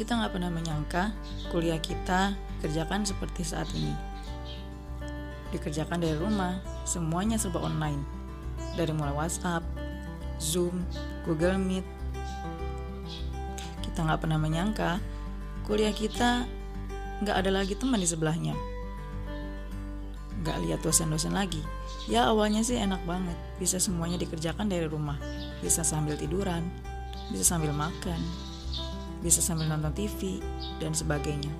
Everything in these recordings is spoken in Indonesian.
Kita nggak pernah menyangka kuliah kita kerjakan seperti saat ini. Dikerjakan dari rumah, semuanya serba online. Dari mulai WhatsApp, Zoom, Google Meet. Kita nggak pernah menyangka kuliah kita nggak ada lagi teman di sebelahnya. Nggak lihat dosen-dosen lagi. Ya awalnya sih enak banget, bisa semuanya dikerjakan dari rumah. Bisa sambil tiduran, bisa sambil makan, bisa sambil nonton TV, dan sebagainya.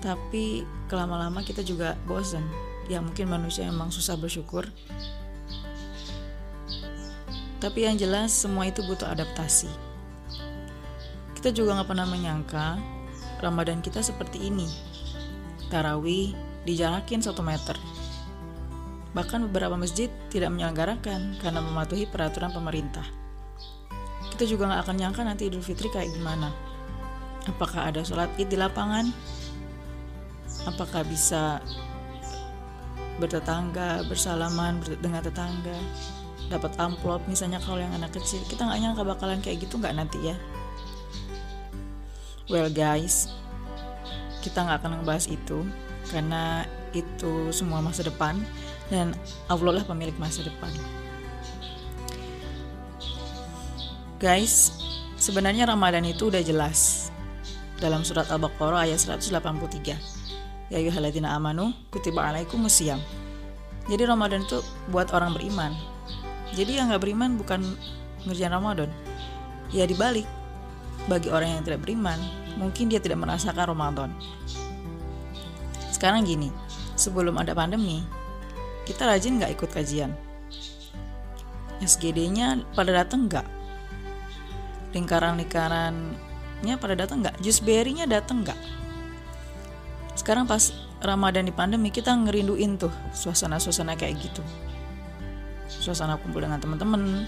Tapi kelama-lama kita juga bosan. Ya mungkin manusia emang susah bersyukur. Tapi yang jelas semua itu butuh adaptasi. Kita juga gak pernah menyangka Ramadan kita seperti ini. Tarawih dijarakin 1 meter. Bahkan beberapa masjid tidak menyelenggarakan karena mematuhi peraturan pemerintah. Kita juga gak akan nyangka nanti Idul Fitri kayak gimana. Apakah ada sholat id di lapangan? Apakah bisa bertetangga, bersalaman dengan tetangga? Dapat amplop misalnya kalau yang anak kecil. Kita gak nyangka bakalan kayak gitu gak nanti ya? Well guys, kita gak akan ngebahas itu karena itu semua masa depan. Dan Allah lah pemilik masa depan. Guys, sebenarnya Ramadan itu udah jelas dalam surat Al-Baqarah ayat 183. Ya ayyuhalladzina amanu kutiba alaikumusiyam. Jadi Ramadan itu buat orang beriman. Jadi yang gak beriman bukan ngerjain Ramadan. Ya dibalik, bagi orang yang tidak beriman, mungkin dia tidak merasakan Ramadan. Sekarang gini, sebelum ada pandemi, kita rajin gak ikut kajian? SGD-nya pada datang gak? Lingkaran-lingkarannya pada datang gak? Jusberry-nya datang gak? Sekarang pas Ramadan di pandemi, kita ngerinduin tuh suasana-suasana kayak gitu. Suasana kumpul dengan teman-teman,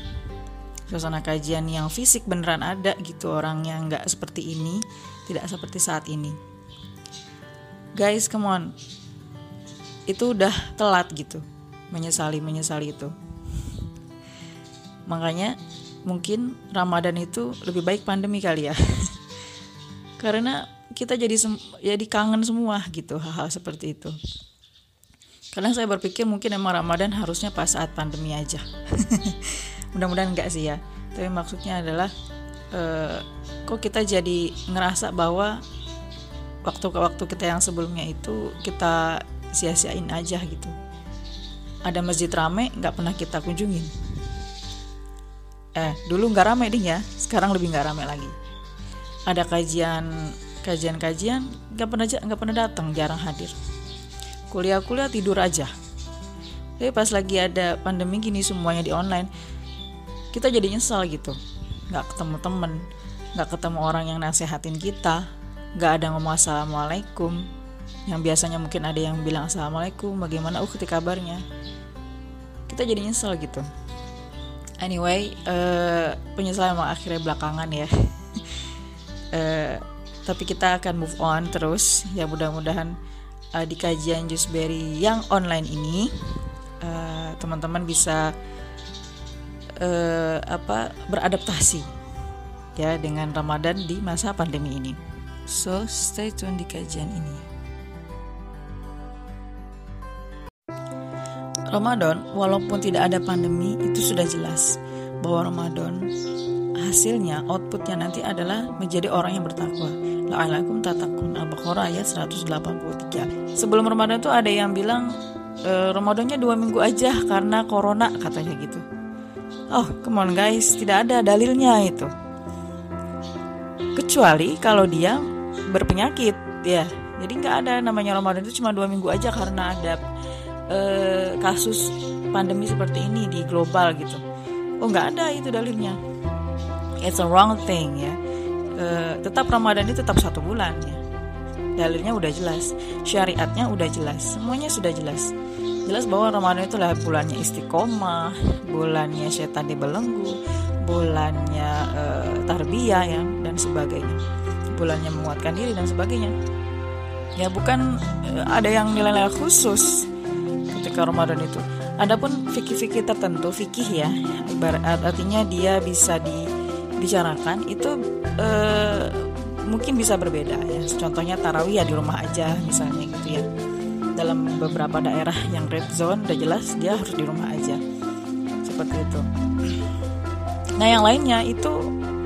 suasana kajian yang fisik beneran ada gitu, orang yang gak seperti ini, tidak seperti saat ini. Guys, come on. Itu udah telat gitu, menyesali itu. Makanya mungkin Ramadan itu lebih baik pandemi kali ya. Karena kita jadi kangen semua gitu hal-hal seperti itu. Karena saya berpikir mungkin emang Ramadan harusnya pas saat pandemi aja. Mudah-mudahan enggak sih ya. Tapi maksudnya adalah kok kita jadi ngerasa bahwa waktu-waktu kita yang sebelumnya itu kita sia-siain aja gitu. Ada masjid rame gak pernah kita kunjungin. Dulu gak rame ding ya, sekarang lebih gak rame lagi. Ada kajian gak pernah datang, jarang hadir. Kuliah tidur aja. Tapi pas lagi ada pandemi gini semuanya di online, kita jadi nyesal gitu. Gak ketemu temen, gak ketemu orang yang nasehatin kita, gak ada ngomong assalamualaikum. Yang biasanya mungkin ada yang bilang assalamualaikum, bagaimana ukhti kabarnya. Kita jadi nyesel gitu. Anyway, penyesalan emang akhirnya belakangan ya. Tapi kita akan move on terus. Ya mudah-mudahan di kajian Jusberry yang online ini teman-teman bisa beradaptasi ya dengan Ramadan di masa pandemi ini. So stay tune di kajian ini. Ramadan, walaupun tidak ada pandemi, itu sudah jelas bahwa Ramadan hasilnya, outputnya nanti adalah menjadi orang yang bertakwa. La'alakum tatakun Al-Baqarah ayat 183. Sebelum Ramadan tuh ada yang bilang Ramadannya 2 minggu aja karena corona katanya gitu. Oh come on guys, tidak ada dalilnya itu. Kecuali kalau dia berpenyakit ya. Jadi nggak ada namanya Ramadan itu cuma 2 minggu aja karena ada kasus pandemi seperti ini di global gitu. Oh nggak ada itu dalilnya. It's a wrong thing ya. Tetap Ramadan itu tetap 1 bulan ya. Dalilnya udah jelas, syariatnya udah jelas, semuanya sudah jelas. Jelas bahwa Ramadan itu lah bulannya istiqomah, bulannya setan dibelenggu, bulannya tarbiyah ya dan sebagainya. Bulannya menguatkan diri dan sebagainya. Ya bukan ada yang nilai-nilai khusus ketika Ramadan itu. Adapun fikih-fikih tertentu, fikih ya, artinya dia bisa dibicarakan itu mungkin bisa berbeda ya. Contohnya tarawih ya di rumah aja misalnya gitu ya. Dalam beberapa daerah yang red zone udah jelas dia harus di rumah aja. Seperti itu. Nah, yang lainnya itu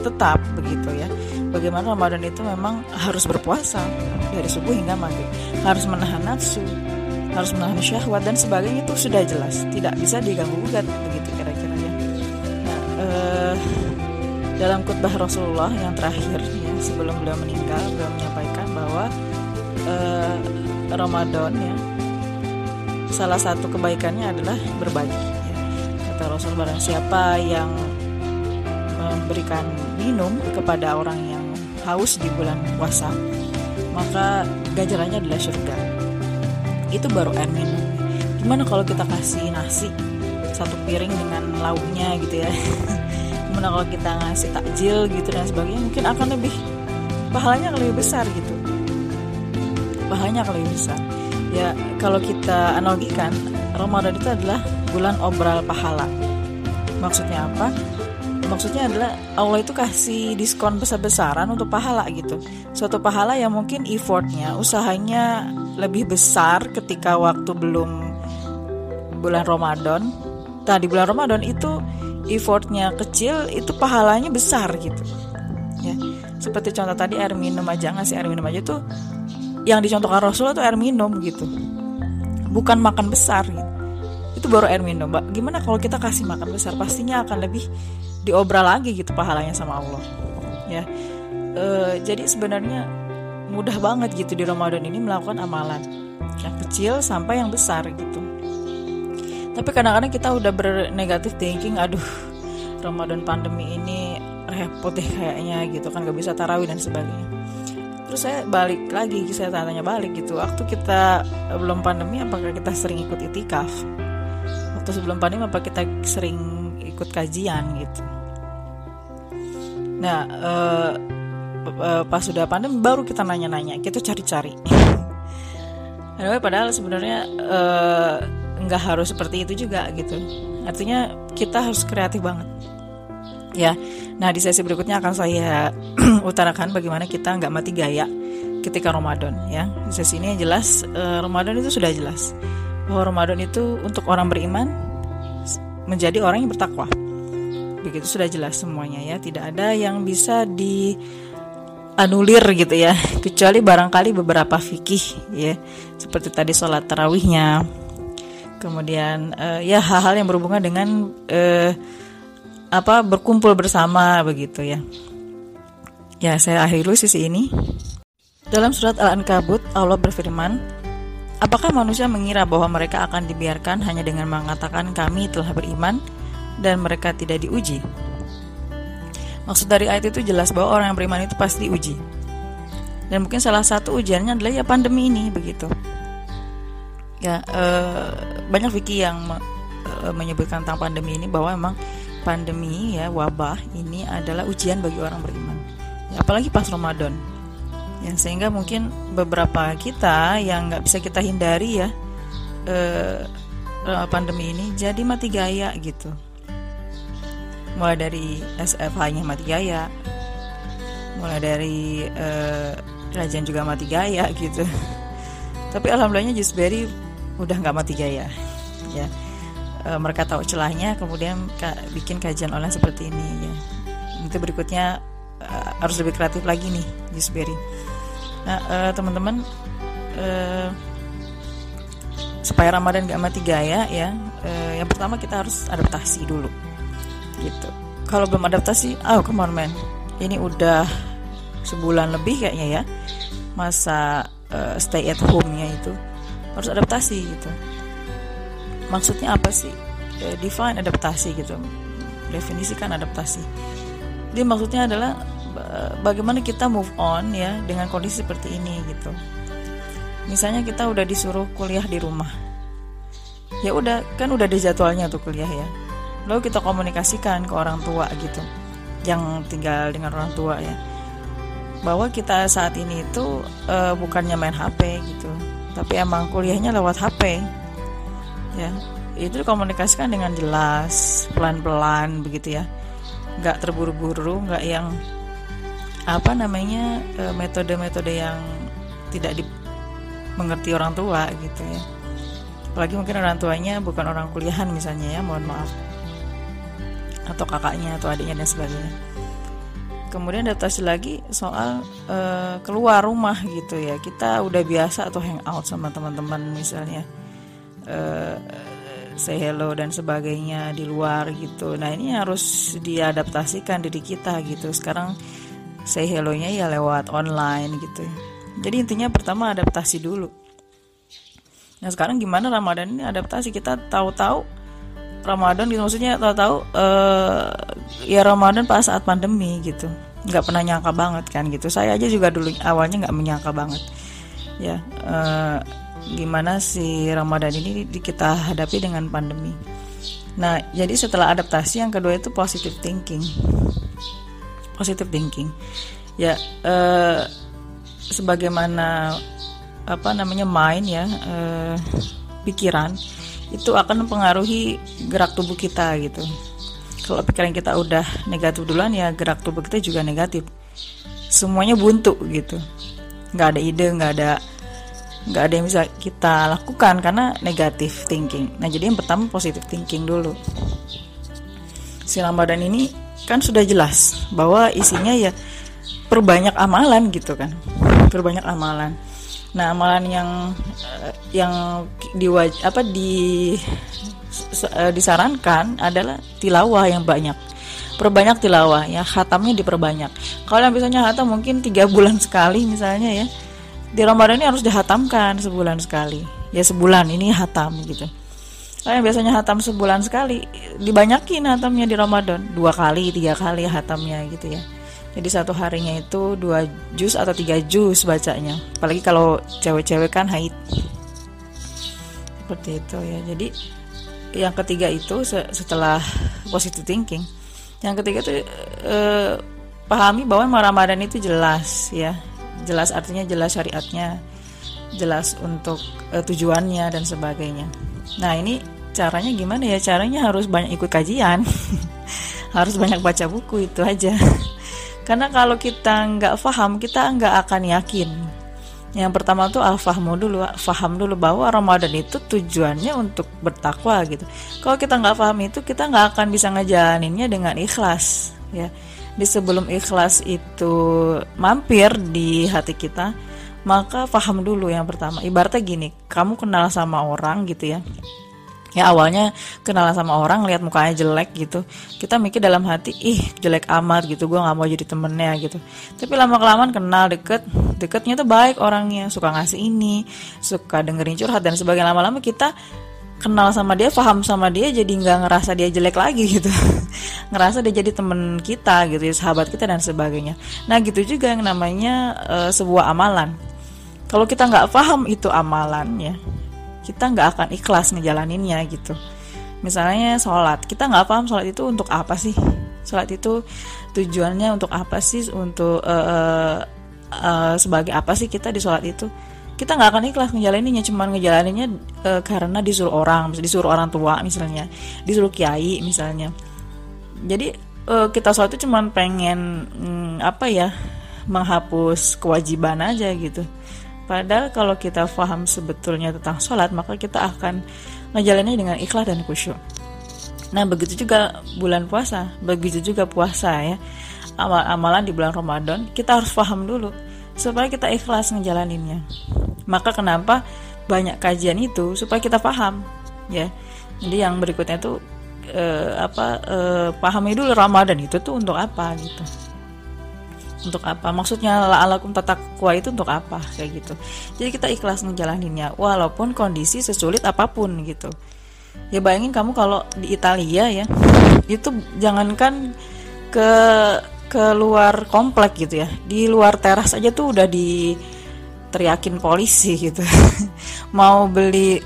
tetap begitu ya. Bagaimana Ramadan itu memang harus berpuasa dari subuh hingga maghrib, harus menahan nafsu, harus menahan syahwat dan sebagainya, itu sudah jelas, tidak bisa diganggu-gugat begitu kira-kira ya. Nah, dalam khutbah Rasulullah yang terakhir ya, sebelum beliau meninggal, beliau menyampaikan bahwa Ramadan ya, salah satu kebaikannya adalah berbagi ya. Kata Rasul, barang siapa yang memberikan minum kepada orang yang haus di bulan puasa, maka ganjarannya adalah surga. Itu baru air minum. Gimana kalau kita kasih nasi satu piring dengan lauknya gitu ya? Gimana kalau kita ngasih takjil gitu dan sebagainya? Mungkin akan lebih, pahalanya lebih besar gitu. Pahalanya lebih besar. Ya, kalau kita analogikan, Ramadan itu adalah bulan obral pahala. Maksudnya apa? Maksudnya adalah Allah itu kasih diskon besar-besaran untuk pahala gitu. Suatu pahala yang mungkin effortnya, usahanya lebih besar ketika waktu belum bulan Ramadan. Nah, di bulan Ramadan itu effortnya kecil, itu pahalanya besar gitu ya. Seperti contoh tadi air minum aja, ngasih air minum aja tuh yang dicontohkan Rasulullah tuh air minum gitu, bukan makan besar gitu. Itu baru air minum. Gimana kalau kita kasih makan besar? Pastinya akan lebih diobral lagi gitu pahalanya sama Allah ya. Jadi sebenarnya mudah banget gitu di Ramadan ini melakukan amalan yang kecil sampai yang besar gitu. Tapi kadang-kadang kita udah bernegatif thinking, aduh Ramadan pandemi ini repot deh kayaknya gitu kan, gak bisa tarawih dan sebagainya. Terus saya balik lagi, saya tanya balik gitu, waktu kita belum pandemi apakah kita sering ikut itikaf? Waktu sebelum pandemi apa kita sering ikut kajian gitu? Nah, pas sudah pandemi baru kita nanya-nanya, kita cari-cari. Padahal sebenarnya nggak harus seperti itu juga gitu. Artinya kita harus kreatif banget ya. Nah, di sesi berikutnya akan saya utarakan bagaimana kita nggak mati gaya ketika Ramadan ya. Di sesi ini jelas Ramadan itu sudah jelas bahwa Ramadan itu untuk orang beriman menjadi orang yang bertakwa. Begitu sudah jelas semuanya ya, tidak ada yang bisa dianulir gitu ya, kecuali barangkali beberapa fikih ya, seperti tadi sholat tarawihnya, kemudian ya hal-hal yang berhubungan dengan berkumpul bersama begitu ya. Ya, saya akhiri sisi ini. Dalam surat Al-Ankabut Allah berfirman, apakah manusia mengira bahwa mereka akan dibiarkan hanya dengan mengatakan kami telah beriman dan mereka tidak diuji? Maksud dari ayat itu jelas bahwa orang yang beriman itu pasti diuji. Dan mungkin salah satu ujiannya adalah ya pandemi ini begitu. Ya, banyak fikih yang menyebutkan tentang pandemi ini bahwa memang pandemi ya, wabah ini adalah ujian bagi orang beriman. Ya, apalagi pas Ramadan. Ya, sehingga mungkin beberapa kita yang nggak bisa kita hindari ya pandemi ini jadi mati gaya gitu. Mulai dari SFH-nya mati gaya, mulai dari Rajian juga mati gaya gitu. Tapi alhamdulillahnya Jusberry udah nggak mati gaya ya. Mereka tahu celahnya, kemudian bikin kajian online seperti ini ya. Itu berikutnya harus lebih kreatif lagi nih Jusberry. Nah, teman-teman, supaya Ramadan gak mati gaya ya, yang pertama kita harus adaptasi dulu gitu. Kalau belum adaptasi, come on man, ini udah sebulan lebih kayaknya ya masa stay at home-nya itu. Harus adaptasi gitu. Maksudnya apa sih? Define adaptasi gitu. Definisikan adaptasi. Jadi maksudnya adalah bagaimana kita move on ya dengan kondisi seperti ini gitu. Misalnya kita udah disuruh kuliah di rumah, ya udah kan udah ada jadwalnya tuh kuliah ya. Lalu kita komunikasikan ke orang tua gitu, yang tinggal dengan orang tua ya, bahwa kita saat ini itu bukannya main HP gitu, tapi emang kuliahnya lewat HP ya. Itu dikomunikasikan dengan jelas, pelan-pelan begitu ya, nggak terburu-buru, nggak yang metode-metode yang tidak dimengerti orang tua gitu ya. Apalagi mungkin orang tuanya bukan orang kuliahan misalnya ya, mohon maaf, atau kakaknya atau adiknya dan sebagainya. Kemudian adaptasi lagi soal keluar rumah gitu ya. Kita udah biasa atau hangout sama teman-teman misalnya, say hello dan sebagainya di luar gitu. Nah ini harus diadaptasikan diri kita gitu. Sekarang say hello-nya ya lewat online gitu. Jadi intinya pertama adaptasi dulu. Nah sekarang gimana Ramadan ini adaptasi, kita tahu-tahu Ramadan gitu, maksudnya tahu-tahu ya Ramadan pas saat pandemi gitu, nggak pernah nyangka banget kan gitu. Saya aja juga dulu awalnya nggak menyangka banget ya gimana si Ramadan ini kita hadapi dengan pandemi. Nah jadi setelah adaptasi yang kedua itu positive thinking. Positive thinking ya, sebagaimana mind ya, pikiran itu akan mempengaruhi gerak tubuh kita gitu. Kalau pikiran kita udah negatif duluan ya gerak tubuh kita juga negatif. Semuanya buntu gitu. Nggak ada ide, nggak ada yang bisa kita lakukan karena negative thinking. Nah jadi yang pertama positive thinking dulu. Si Ramadan ini kan sudah jelas bahwa isinya ya perbanyak amalan gitu kan, perbanyak amalan. Nah amalan yang disarankan adalah tilawah yang banyak, perbanyak tilawah ya, khatamnya diperbanyak. Kalau yang biasanya khatam mungkin 3 bulan sekali misalnya ya, di Ramadan ini harus dihatamkan sebulan sekali ya, sebulan ini khatam gitu. Kalau yang biasanya khatam sebulan sekali dibanyakin khatamnya di Ramadan, 2 kali 3 kali khatamnya gitu ya. Jadi satu harinya itu 2 juz atau 3 juz bacanya. Apalagi kalau cewek-cewek kan haid. Seperti itu ya. Jadi yang ketiga itu setelah positive thinking, yang ketiga itu pahami bahwa Ramadan itu jelas ya. Jelas artinya jelas syariatnya, jelas untuk tujuannya dan sebagainya. Nah ini caranya gimana ya? Caranya harus banyak ikut kajian, harus banyak baca buku, itu aja. Karena kalau kita nggak paham, kita nggak akan yakin. Yang pertama tuh al-fahmu dulu, faham dulu bahwa Ramadan itu tujuannya untuk bertakwa gitu. Kalau kita nggak paham itu, kita nggak akan bisa ngejalaninnya dengan ikhlas ya. Di sebelum ikhlas itu mampir di hati kita, maka paham dulu yang pertama. Ibaratnya gini, kamu kenal sama orang gitu ya. Ya awalnya kenalan sama orang, lihat mukanya jelek gitu, kita mikir dalam hati, ih jelek amat gitu, gue gak mau jadi temennya gitu. Tapi lama-kelamaan kenal, deketnya tuh baik orangnya, suka ngasih ini, suka dengerin curhat dan sebagainya. Lama-lama kita kenal sama dia, paham sama dia, jadi gak ngerasa dia jelek lagi gitu. Ngerasa dia jadi temen kita gitu, sahabat kita dan sebagainya. Nah gitu juga yang namanya sebuah amalan. Kalau kita gak paham itu amalannya, kita nggak akan ikhlas ngejalaninnya gitu. Misalnya sholat, kita nggak paham sholat itu untuk apa sih? Sholat itu tujuannya untuk apa sih? Untuk sebagai apa sih kita di sholat itu? Kita nggak akan ikhlas ngejalaninnya, cuman ngejalaninnya karena disuruh orang tua misalnya, disuruh kiai misalnya. Jadi kita sholat itu cuman pengen menghapus kewajiban aja gitu. Padahal kalau kita paham sebetulnya tentang sholat, maka kita akan ngejalaninnya dengan ikhlas dan khusyuk. Nah begitu juga bulan puasa, begitu juga puasa ya, amalan di bulan Ramadan kita harus paham dulu supaya kita ikhlas ngejalaninnya. Maka kenapa banyak kajian itu, supaya kita paham ya. Jadi yang berikutnya tuh pahami dulu Ramadan itu tuh untuk apa gitu. Untuk apa? Maksudnya la'alakum tatakwa itu untuk apa? Kayak gitu. Jadi kita ikhlas ngejalaninnya walaupun kondisi sesulit apapun gitu. Ya bayangin kamu kalau di Italia ya, itu jangankan keluar komplek gitu ya, di luar teras aja tuh udah diteriakin polisi gitu. Mau beli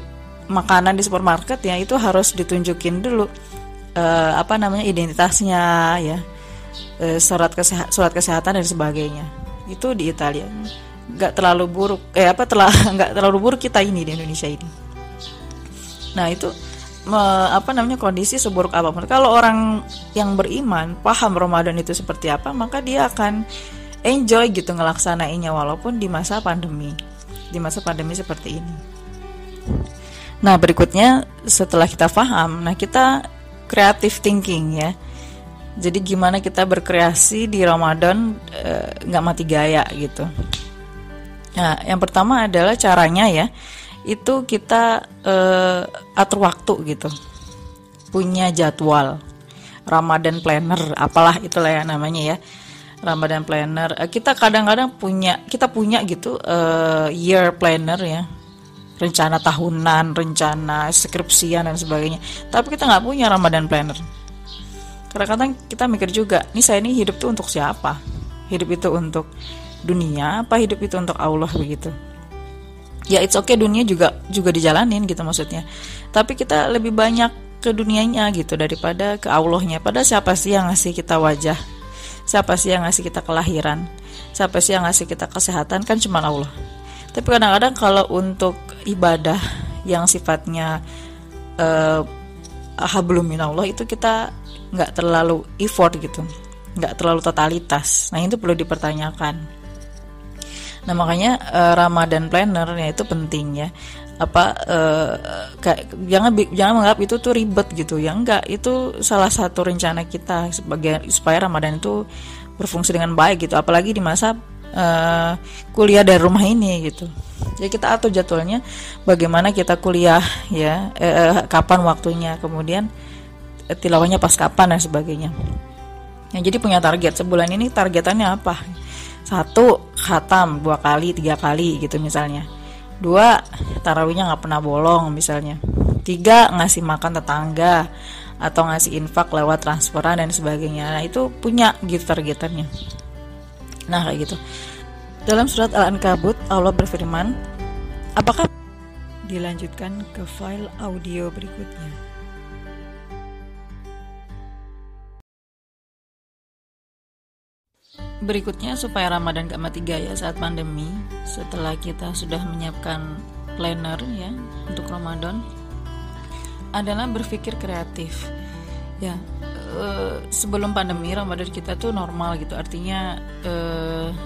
makanan di supermarket ya, itu harus ditunjukin dulu identitasnya ya, surat kesehatan dan sebagainya. Itu di Italia. Nggak terlalu buruk kita ini di Indonesia ini. Nah itu kondisi seburuk apapun, kalau orang yang beriman paham Ramadan itu seperti apa, maka dia akan enjoy gitu ngelaksanainnya walaupun di masa pandemi seperti ini. Nah, berikutnya setelah kita paham, nah kita creative thinking ya. Jadi gimana kita berkreasi di Ramadan nggak mati gaya gitu. Nah, yang pertama adalah caranya ya, itu kita atur waktu gitu, punya jadwal Ramadan planner, apalah itulah ya namanya ya, Ramadan planner. Kita kadang-kadang kita punya gitu year planner ya, rencana tahunan, rencana skripsian dan sebagainya. Tapi kita nggak punya Ramadan planner. Kadang-kadang kita mikir juga, nih saya ini hidup tuh untuk siapa? Hidup itu untuk dunia, apa hidup itu untuk Allah begitu? Ya it's okay, dunia juga dijalanin gitu maksudnya. Tapi kita lebih banyak ke dunianya gitu daripada ke Allahnya. Padahal siapa sih yang ngasih kita wajah? Siapa sih yang ngasih kita kelahiran? Siapa sih yang ngasih kita kesehatan? Kan cuma Allah. Tapi kadang-kadang kalau untuk ibadah yang sifatnya hablum minallah itu kita nggak terlalu effort gitu, nggak terlalu totalitas. Nah itu perlu dipertanyakan. Nah makanya Ramadan planner ya itu penting ya. Jangan menganggap itu tuh ribet gitu ya, enggak, itu salah satu rencana kita supaya Ramadan itu berfungsi dengan baik gitu, apalagi di masa kuliah dari rumah ini gitu. Jadi kita atur jadwalnya, bagaimana kita kuliah ya, kapan waktunya, kemudian tilawahnya pas kapan dan sebagainya. Nah, jadi punya target sebulan ini targetannya apa? 1 khatam 2 kali 3 kali gitu misalnya. 2 tarawihnya nggak pernah bolong misalnya. 3 ngasih makan tetangga atau ngasih infak lewat transferan dan sebagainya. Nah itu punya gitu targetannya. Nah kayak gitu. Dalam surat Al-Ankabut Allah berfirman, apakah dilanjutkan ke file audio berikutnya. Berikutnya supaya Ramadan gak mati gaya saat pandemi, setelah kita sudah menyiapkan planner ya untuk Ramadan, adalah berpikir kreatif ya. Sebelum pandemi Ramadan kita tuh normal gitu, artinya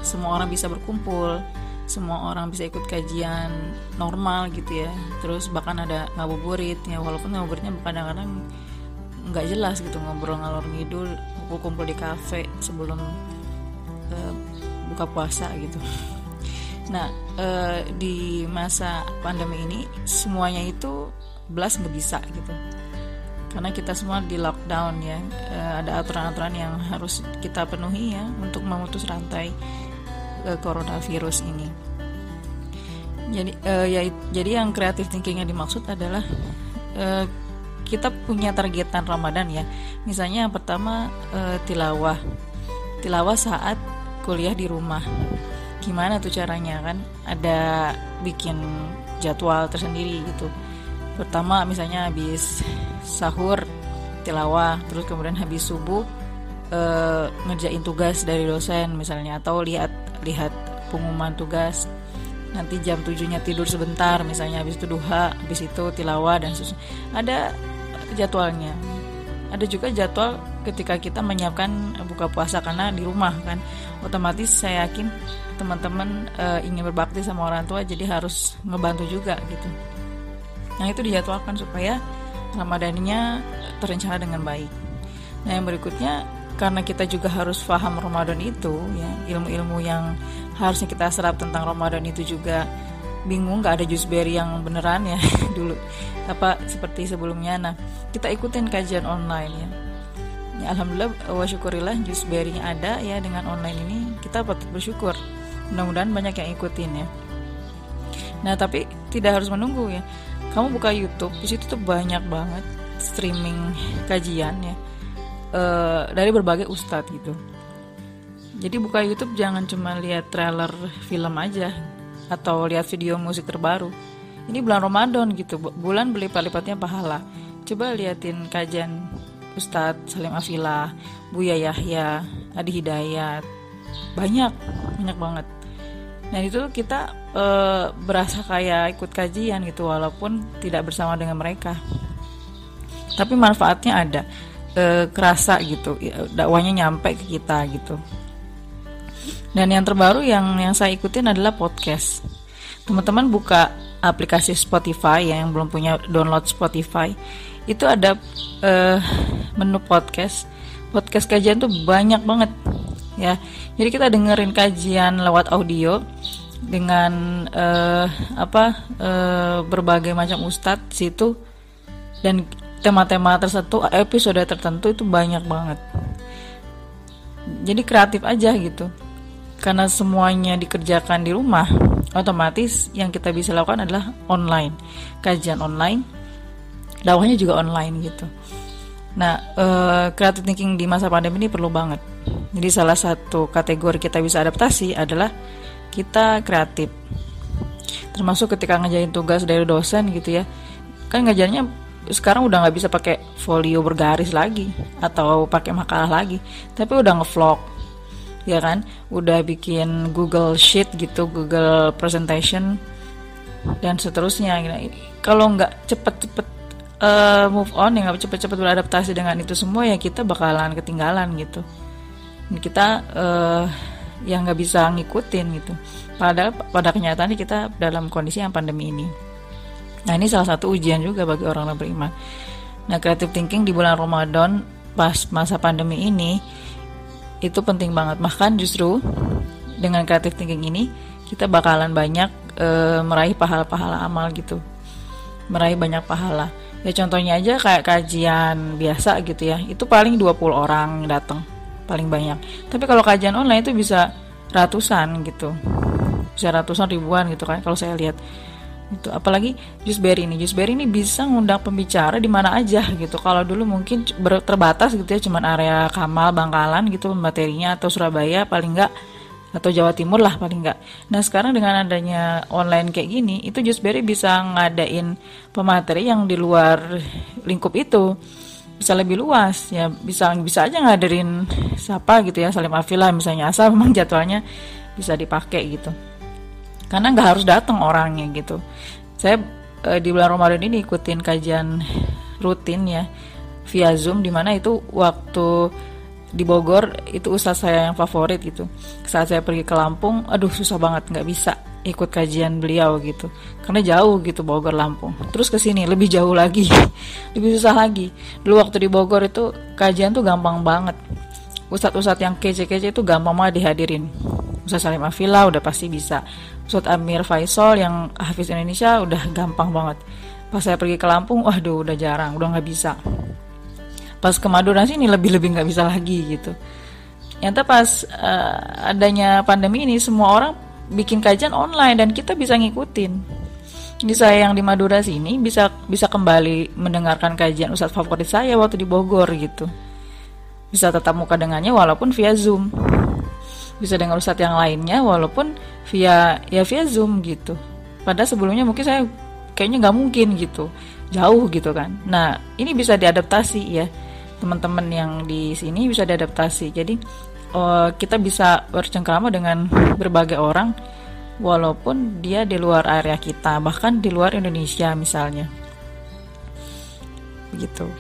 semua orang bisa berkumpul, semua orang bisa ikut kajian normal gitu ya. Terus bahkan ada ngabuburit ya, walaupun ngabuburitnya kadang-kadang nggak jelas gitu, ngobrol ngalor ngidul, kumpul-kumpul di kafe sebelum buka puasa gitu. Nah di masa pandemi ini semuanya itu belas nggak bisa gitu, karena kita semua di lockdown ya. Ada aturan-aturan yang harus kita penuhi ya untuk memutus rantai coronavirus ini. Jadi jadi yang kreatif thinkingnya dimaksud adalah kita punya targetan Ramadan ya. Misalnya yang pertama tilawah saat kuliah di rumah. Gimana tuh caranya kan? Ada bikin jadwal tersendiri gitu. Pertama misalnya habis sahur tilawah, terus kemudian habis subuh ngerjain tugas dari dosen misalnya, atau lihat pengumuman tugas. Nanti jam 7-nya tidur sebentar misalnya, habis itu duha, habis itu tilawah dan seterusnya. Ada jadwalnya. Ada juga jadwal ketika kita menyiapkan buka puasa, karena di rumah kan otomatis saya yakin teman-teman ingin berbakti sama orang tua, jadi harus ngebantu juga gitu. Nah itu dijadwalkan supaya Ramadannya terencana dengan baik. Nah yang berikutnya, karena kita juga harus paham Ramadan itu ya, ilmu-ilmu yang harusnya kita serap tentang Ramadan itu juga bingung, nggak ada Jusberry yang beneran ya dulu seperti sebelumnya. Nah kita ikutin kajian online ya, ya alhamdulillah wa syukurillah Jusberry ada ya. Dengan online ini kita patut bersyukur, mudah-mudahan banyak yang ikutin ya. Nah tapi tidak harus menunggu ya, kamu buka YouTube, di situ tuh banyak banget streaming kajian ya dari berbagai ustadz gitu. Jadi buka YouTube jangan cuma lihat trailer film aja atau lihat video musik terbaru. Ini bulan Ramadan gitu, bulan berlipat-lipatnya pahala. Coba liatin kajian Ustadz Salim A. Fillah, Buya Yahya, Adi Hidayat. Banyak banget. Nah itu kita berasa kayak ikut kajian gitu, walaupun tidak bersama dengan mereka. Tapi manfaatnya ada, kerasa gitu, dakwahnya nyampe ke kita gitu. Dan yang terbaru yang saya ikutin adalah podcast. Teman-teman buka aplikasi Spotify yang belum punya, download Spotify. Itu ada menu podcast. Podcast kajian tuh banyak banget ya. Jadi kita dengerin kajian lewat audio dengan berbagai macam ustadz situ, dan tema-tema tertentu, episode tertentu itu banyak banget. Jadi kreatif aja gitu. Karena semuanya dikerjakan di rumah, otomatis yang kita bisa lakukan adalah online, kajian online, dakwahnya juga online gitu. Nah, creative thinking di masa pandemi ini perlu banget. Jadi salah satu kategori kita bisa adaptasi adalah kita kreatif. Termasuk ketika ngerjain tugas dari dosen gitu ya, kan ngajarnya sekarang udah nggak bisa pakai folio bergaris lagi atau pakai makalah lagi, tapi udah ngevlog. Ya kan, udah bikin Google Sheet gitu, Google Presentation dan seterusnya. Kalau nggak cepet-cepet move on, ya nggak cepet-cepet beradaptasi dengan itu semua, ya kita bakalan ketinggalan gitu. Kita yang nggak bisa ngikutin gitu. Padahal pada kenyataannya kita dalam kondisi yang pandemi ini. Nah, ini salah satu ujian juga bagi orang yang beriman. Nah, creative thinking di bulan Ramadan pas masa pandemi ini itu penting banget. Bahkan justru dengan creative thinking ini kita bakalan banyak meraih pahala-pahala amal gitu, meraih banyak pahala. Ya contohnya aja kayak kajian biasa gitu ya, itu paling 20 orang datang paling banyak. Tapi kalau kajian online itu bisa ratusan gitu, bisa ratusan ribuan gitu kan kalau saya lihat itu. Apalagi Jusberry ini bisa ngundang pembicara di mana aja gitu. Kalau dulu mungkin terbatas gitu ya, cuman area Kamal, Bangkalan gitu materinya, atau Surabaya paling enggak, atau Jawa Timur lah paling enggak. Nah, sekarang dengan adanya online kayak gini, itu Jusberry bisa ngadain pemateri yang di luar lingkup itu. Bisa lebih luas ya, bisa aja ngadain siapa gitu ya, Salim A. Fillah misalnya, asal memang jadwalnya bisa dipakai gitu. Karena nggak harus datang orangnya gitu. Saya di bulan Ramadan ini ikutin kajian rutin ya via Zoom, di mana itu waktu di Bogor itu ustadz saya yang favorit gitu. Saat saya pergi ke Lampung, aduh susah banget, nggak bisa ikut kajian beliau gitu karena jauh gitu, Bogor Lampung. Terus ke sini lebih jauh lagi, lebih susah lagi. Dulu waktu di Bogor itu kajian tuh gampang banget. Ustadz-ustadz yang kece-kece itu gampang banget dihadirin. Ustadz Salim A. Fillah udah pasti bisa. Ustadz Amir Faisal yang Hafiz Indonesia udah gampang banget. Pas saya pergi ke Lampung, waduh udah jarang, udah gak bisa. Pas ke Madura sini lebih-lebih gak bisa lagi gitu. Nyata pas adanya pandemi ini, semua orang bikin kajian online dan kita bisa ngikutin. Jadi saya yang di Madura sini bisa kembali mendengarkan kajian ustadz favorit saya waktu di Bogor gitu. Bisa tatap muka dengannya walaupun via Zoom. Bisa dengar ustadz yang lainnya walaupun via Zoom gitu. Padahal sebelumnya mungkin saya kayaknya nggak mungkin gitu, jauh gitu kan. Nah, ini bisa diadaptasi ya. Teman-teman yang di sini bisa diadaptasi. Jadi kita bisa bercengkrama dengan berbagai orang walaupun dia di luar area kita, bahkan di luar Indonesia misalnya. Begitu.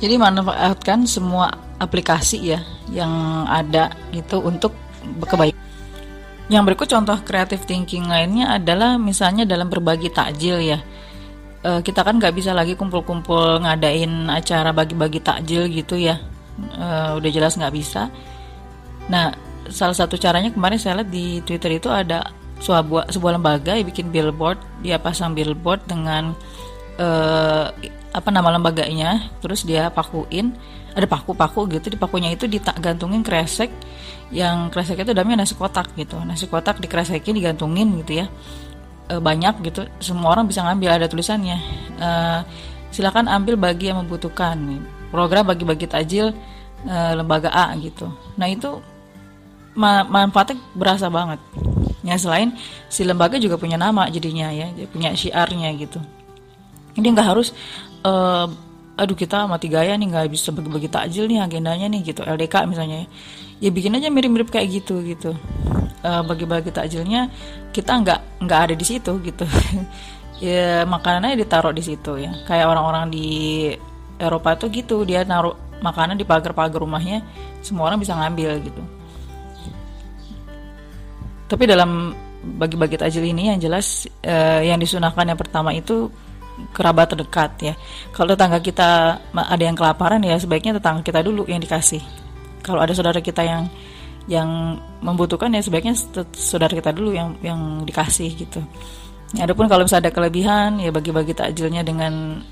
Jadi manfaatkan semua aplikasi ya yang ada gitu untuk kebaikan. Yang berikut contoh creative thinking lainnya adalah misalnya dalam berbagi takjil ya. Kita kan nggak bisa lagi kumpul-kumpul ngadain acara bagi-bagi takjil gitu ya. Udah jelas nggak bisa. Nah, salah satu caranya kemarin saya lihat di Twitter itu ada sebuah lembaga yang bikin billboard, dia pasang billboard dengan nama lembaganya, terus dia pakuin, ada paku-paku gitu, di pakunya itu digantungin kresek, yang kresek itu dalamnya nasi kotak gitu, nasi kotak di kreseknya digantungin gitu ya, banyak gitu, semua orang bisa ngambil, ada tulisannya, silakan ambil bagi yang membutuhkan, program bagi-bagi takjil lembaga A gitu. Nah itu manfaatnya berasa banget. Ya selain si lembaga juga punya nama jadinya ya, punya syiarnya gitu. Ini nggak harus kita mati gaya nih, nggak bisa bagi-bagi takjil nih agendanya nih gitu, LDK misalnya ya, bikin aja mirip-mirip kayak gitu. Bagi-bagi takjilnya kita nggak ada di situ gitu. Ya makanannya ditaruh di situ ya, kayak orang-orang di Eropa tuh gitu, dia naruh makanan di pagar-pagar rumahnya, semua orang bisa ngambil gitu. Tapi dalam bagi-bagi takjil ini yang jelas yang disunahkan yang pertama itu kerabat terdekat ya. Kalau tetangga kita ada yang kelaparan ya sebaiknya tetangga kita dulu yang dikasih. Kalau ada saudara kita yang membutuhkan ya sebaiknya saudara kita dulu yang dikasih gitu. Adapun kalau misalnya ada kelebihan ya bagi-bagi takjilnya dengan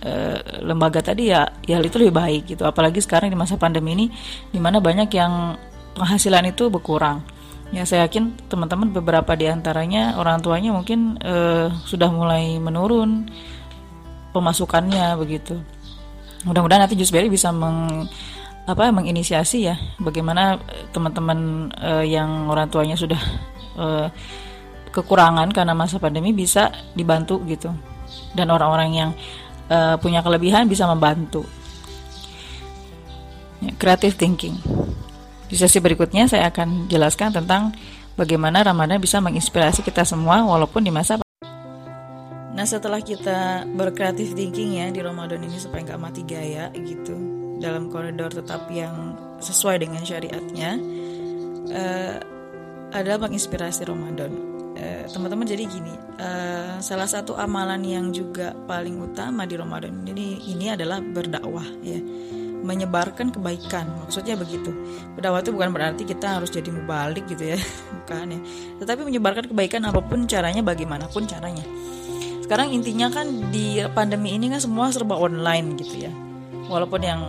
lembaga tadi ya itu lebih baik gitu. Apalagi sekarang di masa pandemi ini di mana banyak yang penghasilan itu berkurang. Ya saya yakin teman-teman beberapa di antaranya orang tuanya mungkin sudah mulai menurun pemasukannya begitu. Mudah-mudahan nanti Jusberry bisa menginisiasi ya bagaimana teman-teman yang orang tuanya sudah kekurangan karena masa pandemi bisa dibantu gitu, dan orang-orang yang punya kelebihan bisa membantu. Creative thinking. Di sesi berikutnya saya akan jelaskan tentang bagaimana Ramadan bisa menginspirasi kita semua walaupun di masa. Nah setelah kita berkreatif thinking ya di Ramadan ini supaya nggak mati gaya gitu dalam koridor tetap yang sesuai dengan syariatnya, adalah menginspirasi Ramadan. Teman-teman jadi gini, salah satu amalan yang juga paling utama di Ramadan ini adalah berdakwah ya, menyebarkan kebaikan. Maksudnya begitu, berdakwah itu bukan berarti kita harus jadi mubalik gitu ya, bukan ya, tetapi menyebarkan kebaikan apapun caranya, bagaimanapun caranya. Sekarang intinya kan di pandemi ini kan semua serba online gitu ya, walaupun yang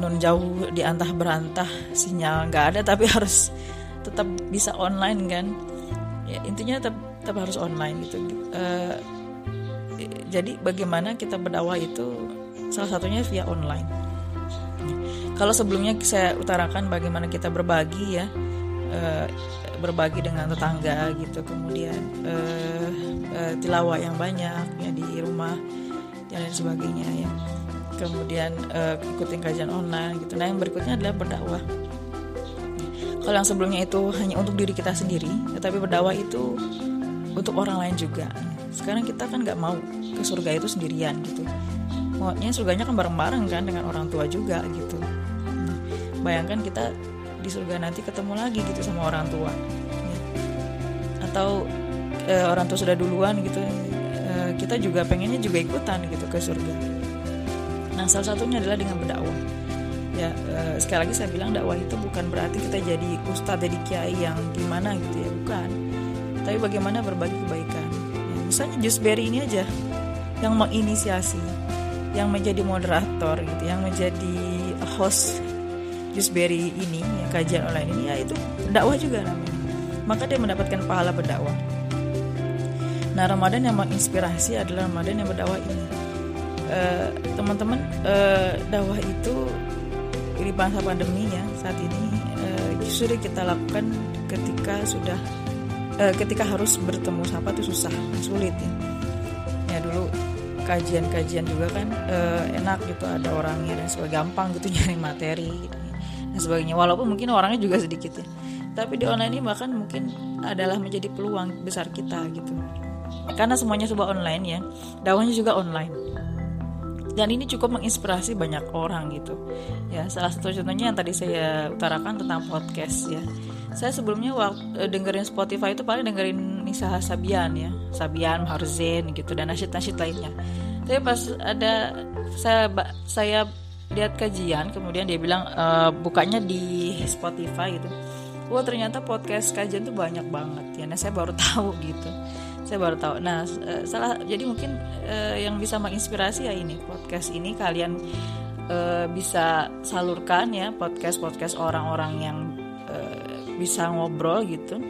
non jauh diantah berantah sinyal nggak ada tapi harus tetap bisa online kan. Ya, intinya tetap harus online gitu. Jadi bagaimana kita berdakwah itu salah satunya via online. Kalau sebelumnya saya utarakan bagaimana kita berbagi ya, berbagi dengan tetangga gitu, kemudian tilawah yang banyak ya di rumah dan lain sebagainya ya. Kemudian ikutin kajian online gitu. Nah yang berikutnya adalah berdakwah. Kalau yang sebelumnya itu hanya untuk diri kita sendiri, tetapi berdakwah itu untuk orang lain juga. Sekarang kita kan nggak mau ke surga itu sendirian gitu. Maunya surganya kan bareng-bareng kan dengan orang tua juga gitu. Bayangkan kita di surga nanti ketemu lagi gitu sama orang tua, ya. Atau orang tua sudah duluan gitu, kita juga pengennya juga ikutan gitu ke surga. Nah salah satunya adalah dengan berdakwah. Ya, sekali lagi saya bilang dakwah itu bukan berarti kita jadi ustadz, jadi kiai yang gimana gitu ya, bukan. Tapi bagaimana berbagi kebaikan ya, misalnya Jusberry ini aja yang menginisiasi, yang menjadi moderator gitu, yang menjadi host Jusberry ini ya, kajian online ini ya itu dakwah juga namanya. Maka dia mendapatkan pahala berdakwah. Nah Ramadan yang menginspirasi adalah Ramadan yang berdakwah ini. Teman-teman, dakwah itu di masa pandemi ya saat ini sudah kita lakukan ketika harus bertemu siapa itu susah, sulit ya. Ya dulu kajian-kajian juga kan enak gitu, ada orangnya dan sebagainya, gampang gitu nyari materi dan sebagainya, walaupun mungkin orangnya juga sedikit ya. Tapi di online ini bahkan mungkin adalah menjadi peluang besar kita gitu. Karena semuanya serba online ya, dakwahnya juga online. Dan ini cukup menginspirasi banyak orang gitu. Ya, salah satu contohnya yang tadi saya utarakan tentang podcast ya. Saya sebelumnya dengerin Spotify itu paling dengerin Nisa Hasabian ya, Sabian, Mahardzien gitu dan nasyid-nasyid lainnya. Tapi pas ada saya lihat kajian, kemudian dia bilang bukanya di Spotify gitu. Wah, ternyata podcast kajian tuh banyak banget ya. Nah, saya baru tahu gitu. Nah, jadi mungkin yang bisa menginspirasi ya ini podcast ini kalian bisa salurkan ya, podcast orang-orang yang bisa ngobrol gitu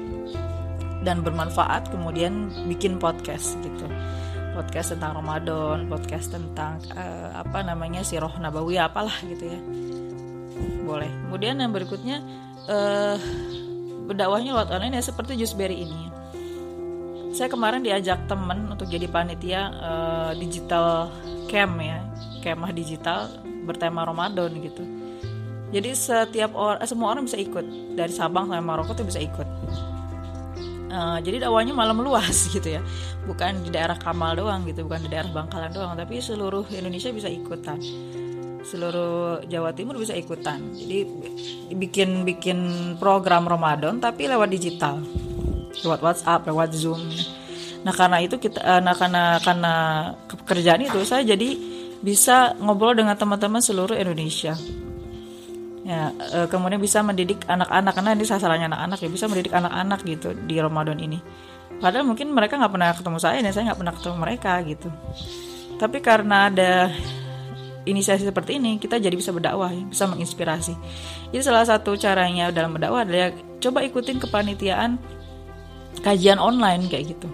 dan bermanfaat, kemudian bikin podcast gitu. Podcast tentang Ramadan, podcast tentang Sirah Nabawi apalah gitu ya. Boleh. Kemudian yang berikutnya berdakwahnya lewat online ya seperti Jusberry ini. Saya kemarin diajak temen untuk jadi panitia digital camp ya, kemah digital bertema Ramadan gitu. Jadi semua orang bisa ikut, dari Sabang sampai Maroko tuh bisa ikut. Jadi dakwahnya malah meluas gitu ya, bukan di daerah Kamal doang gitu, bukan di daerah Bangkalan doang, tapi seluruh Indonesia bisa ikutan, seluruh Jawa Timur bisa ikutan. Jadi bikin program Ramadan tapi lewat digital. lewat WhatsApp, lewat Zoom. Nah karena itu kita, karena pekerjaan itu saya jadi bisa ngobrol dengan teman-teman seluruh Indonesia. Ya, kemudian bisa mendidik anak-anak, karena ini sasarannya anak-anak ya, bisa mendidik anak-anak gitu di Ramadan ini. Padahal mungkin mereka nggak pernah ketemu saya dan saya nggak pernah ketemu mereka gitu. Tapi karena ada inisiasi seperti ini, kita jadi bisa berdakwah, bisa menginspirasi. Jadi salah satu caranya dalam berdakwah adalah coba ikutin kepanitiaan kajian online kayak gitu.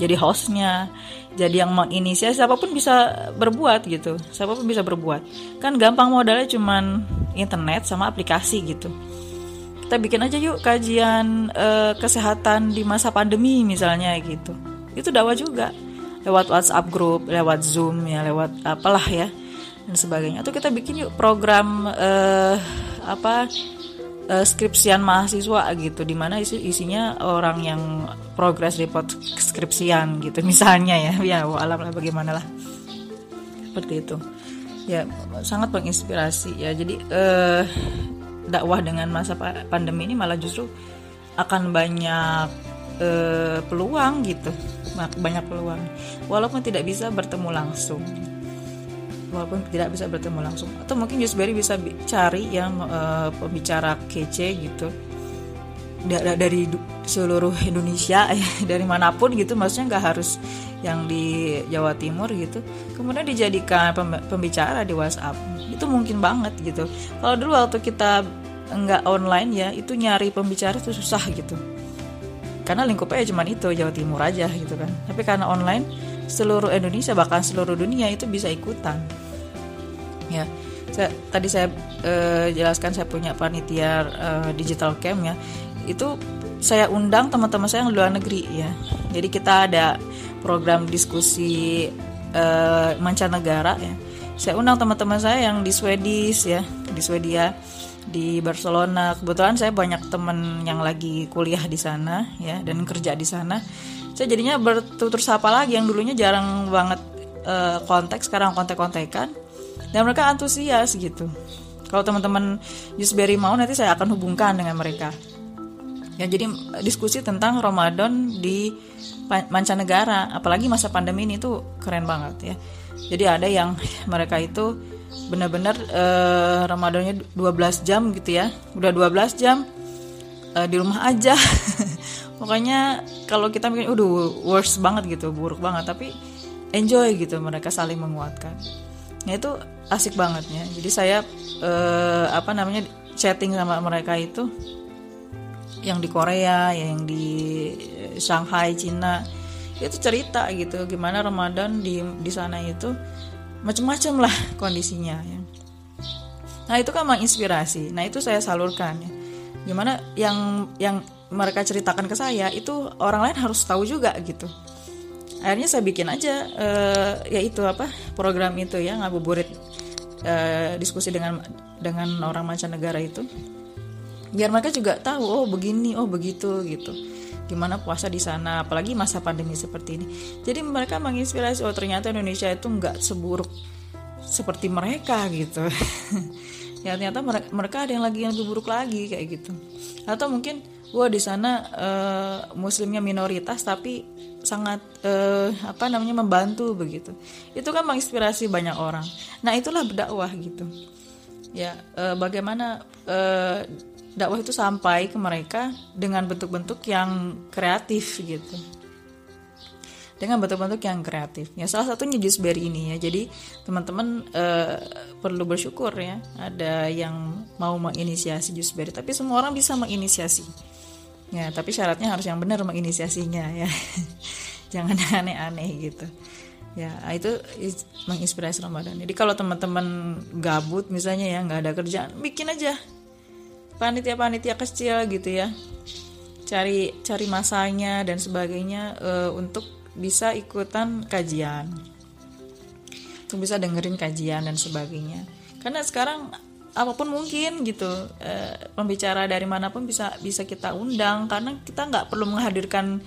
Jadi hostnya, jadi yang menginisiasi, siapapun bisa berbuat gitu, siapapun bisa berbuat. Kan gampang, modalnya cuman internet sama aplikasi gitu. Kita bikin aja yuk kajian kesehatan di masa pandemi misalnya gitu. Itu dakwah juga, lewat WhatsApp group, lewat Zoom ya, lewat apalah ya dan sebagainya. Atau kita bikin yuk program skripsian mahasiswa gitu, dimana isinya orang yang progress report skripsian gitu misalnya ya, ya alam lah bagaimanalah seperti itu ya, sangat menginspirasi ya. Jadi dakwah dengan masa pandemi ini malah justru akan banyak peluang gitu, banyak peluang walaupun tidak bisa bertemu langsung. Atau mungkin Jusberry bisa cari yang pembicara kece gitu dari seluruh Indonesia dari manapun gitu, maksudnya nggak harus yang di Jawa Timur gitu, kemudian dijadikan pembicara di WhatsApp. Itu mungkin banget gitu. Kalau dulu waktu kita nggak online ya, itu nyari pembicara itu susah gitu, karena lingkupnya cuma itu Jawa Timur aja gitu kan. Tapi karena online, seluruh Indonesia bahkan seluruh dunia itu bisa ikutan ya. Tadi saya jelaskan saya punya panitia digital camp ya, itu saya undang teman-teman saya yang luar negeri ya. Jadi kita ada program diskusi mancanegara ya, saya undang teman-teman saya yang di Swedish ya, di Swedia, di Barcelona. Kebetulan saya banyak teman yang lagi kuliah di sana ya dan kerja di sana. Saya jadinya bertutur sapa lagi, yang dulunya jarang banget kontak, sekarang kontak-kontakan dan mereka antusias gitu. Kalau teman-teman Jusberry mau, nanti saya akan hubungkan dengan mereka ya. Jadi diskusi tentang Ramadan di mancanegara, apalagi masa pandemi ini tuh keren banget ya. Jadi ada yang mereka itu benar-benar Ramadannya 12 jam gitu ya, udah 12 jam di rumah aja. Pokoknya kalau kita mikir worst banget gitu, buruk banget, tapi enjoy gitu, mereka saling menguatkan. Nah itu asik banget ya. Jadi saya chatting sama mereka itu, yang di Korea, yang di Shanghai, Cina, itu cerita gitu gimana Ramadan di sana itu macam-macam lah kondisinya ya. Nah itu kan menginspirasi. Nah itu saya salurkan ya. Gimana yang mereka ceritakan ke saya itu orang lain harus tahu juga gitu. Akhirnya saya bikin aja program itu ya, ngabuburit diskusi dengan orang mancanegara itu, biar mereka juga tahu oh begini, oh begitu gitu, gimana puasa di sana, apalagi masa pandemi seperti ini. Jadi mereka menginspirasi, oh ternyata Indonesia itu nggak seburuk seperti mereka gitu. Ya ternyata mereka ada yang lagi yang lebih buruk lagi kayak gitu. Atau mungkin wah di sana muslimnya minoritas tapi sangat membantu begitu. Itu kan menginspirasi banyak orang. Nah itulah berdakwah gitu. Ya bagaimana dakwah itu sampai ke mereka dengan bentuk-bentuk yang kreatif gitu. Ya salah satunya Jusberry ini ya. Jadi teman-teman perlu bersyukur ya, ada yang mau menginisiasi Jusberry. Tapi semua orang bisa menginisiasi. Ya, tapi syaratnya harus yang benar menginisiasinya ya. Jangan aneh-aneh gitu. Ya, itu menginspirasi Ramadan. Jadi kalau teman-teman gabut misalnya ya, enggak ada kerjaan, bikin aja panitia-panitia kecil gitu ya, cari masanya dan sebagainya untuk bisa ikutan kajian, untuk bisa dengerin kajian dan sebagainya. Karena sekarang apapun mungkin gitu, pembicara dari manapun bisa kita undang, karena kita nggak perlu menghadirkan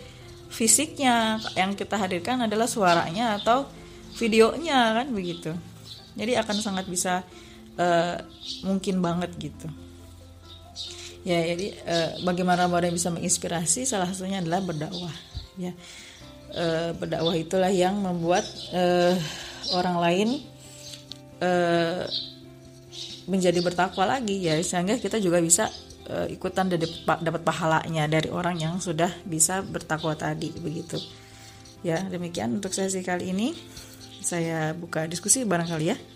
fisiknya, yang kita hadirkan adalah suaranya atau videonya kan begitu. Jadi akan sangat bisa mungkin banget gitu. Ya, jadi bagaimana orang bisa menginspirasi, salah satunya adalah berdakwah. Ya, berdakwah itulah yang membuat orang lain menjadi bertakwa lagi, ya, sehingga kita juga bisa ikutan dapat pahalanya dari orang yang sudah bisa bertakwa tadi, begitu. Ya, demikian untuk sesi kali ini. Saya buka diskusi barangkali ya.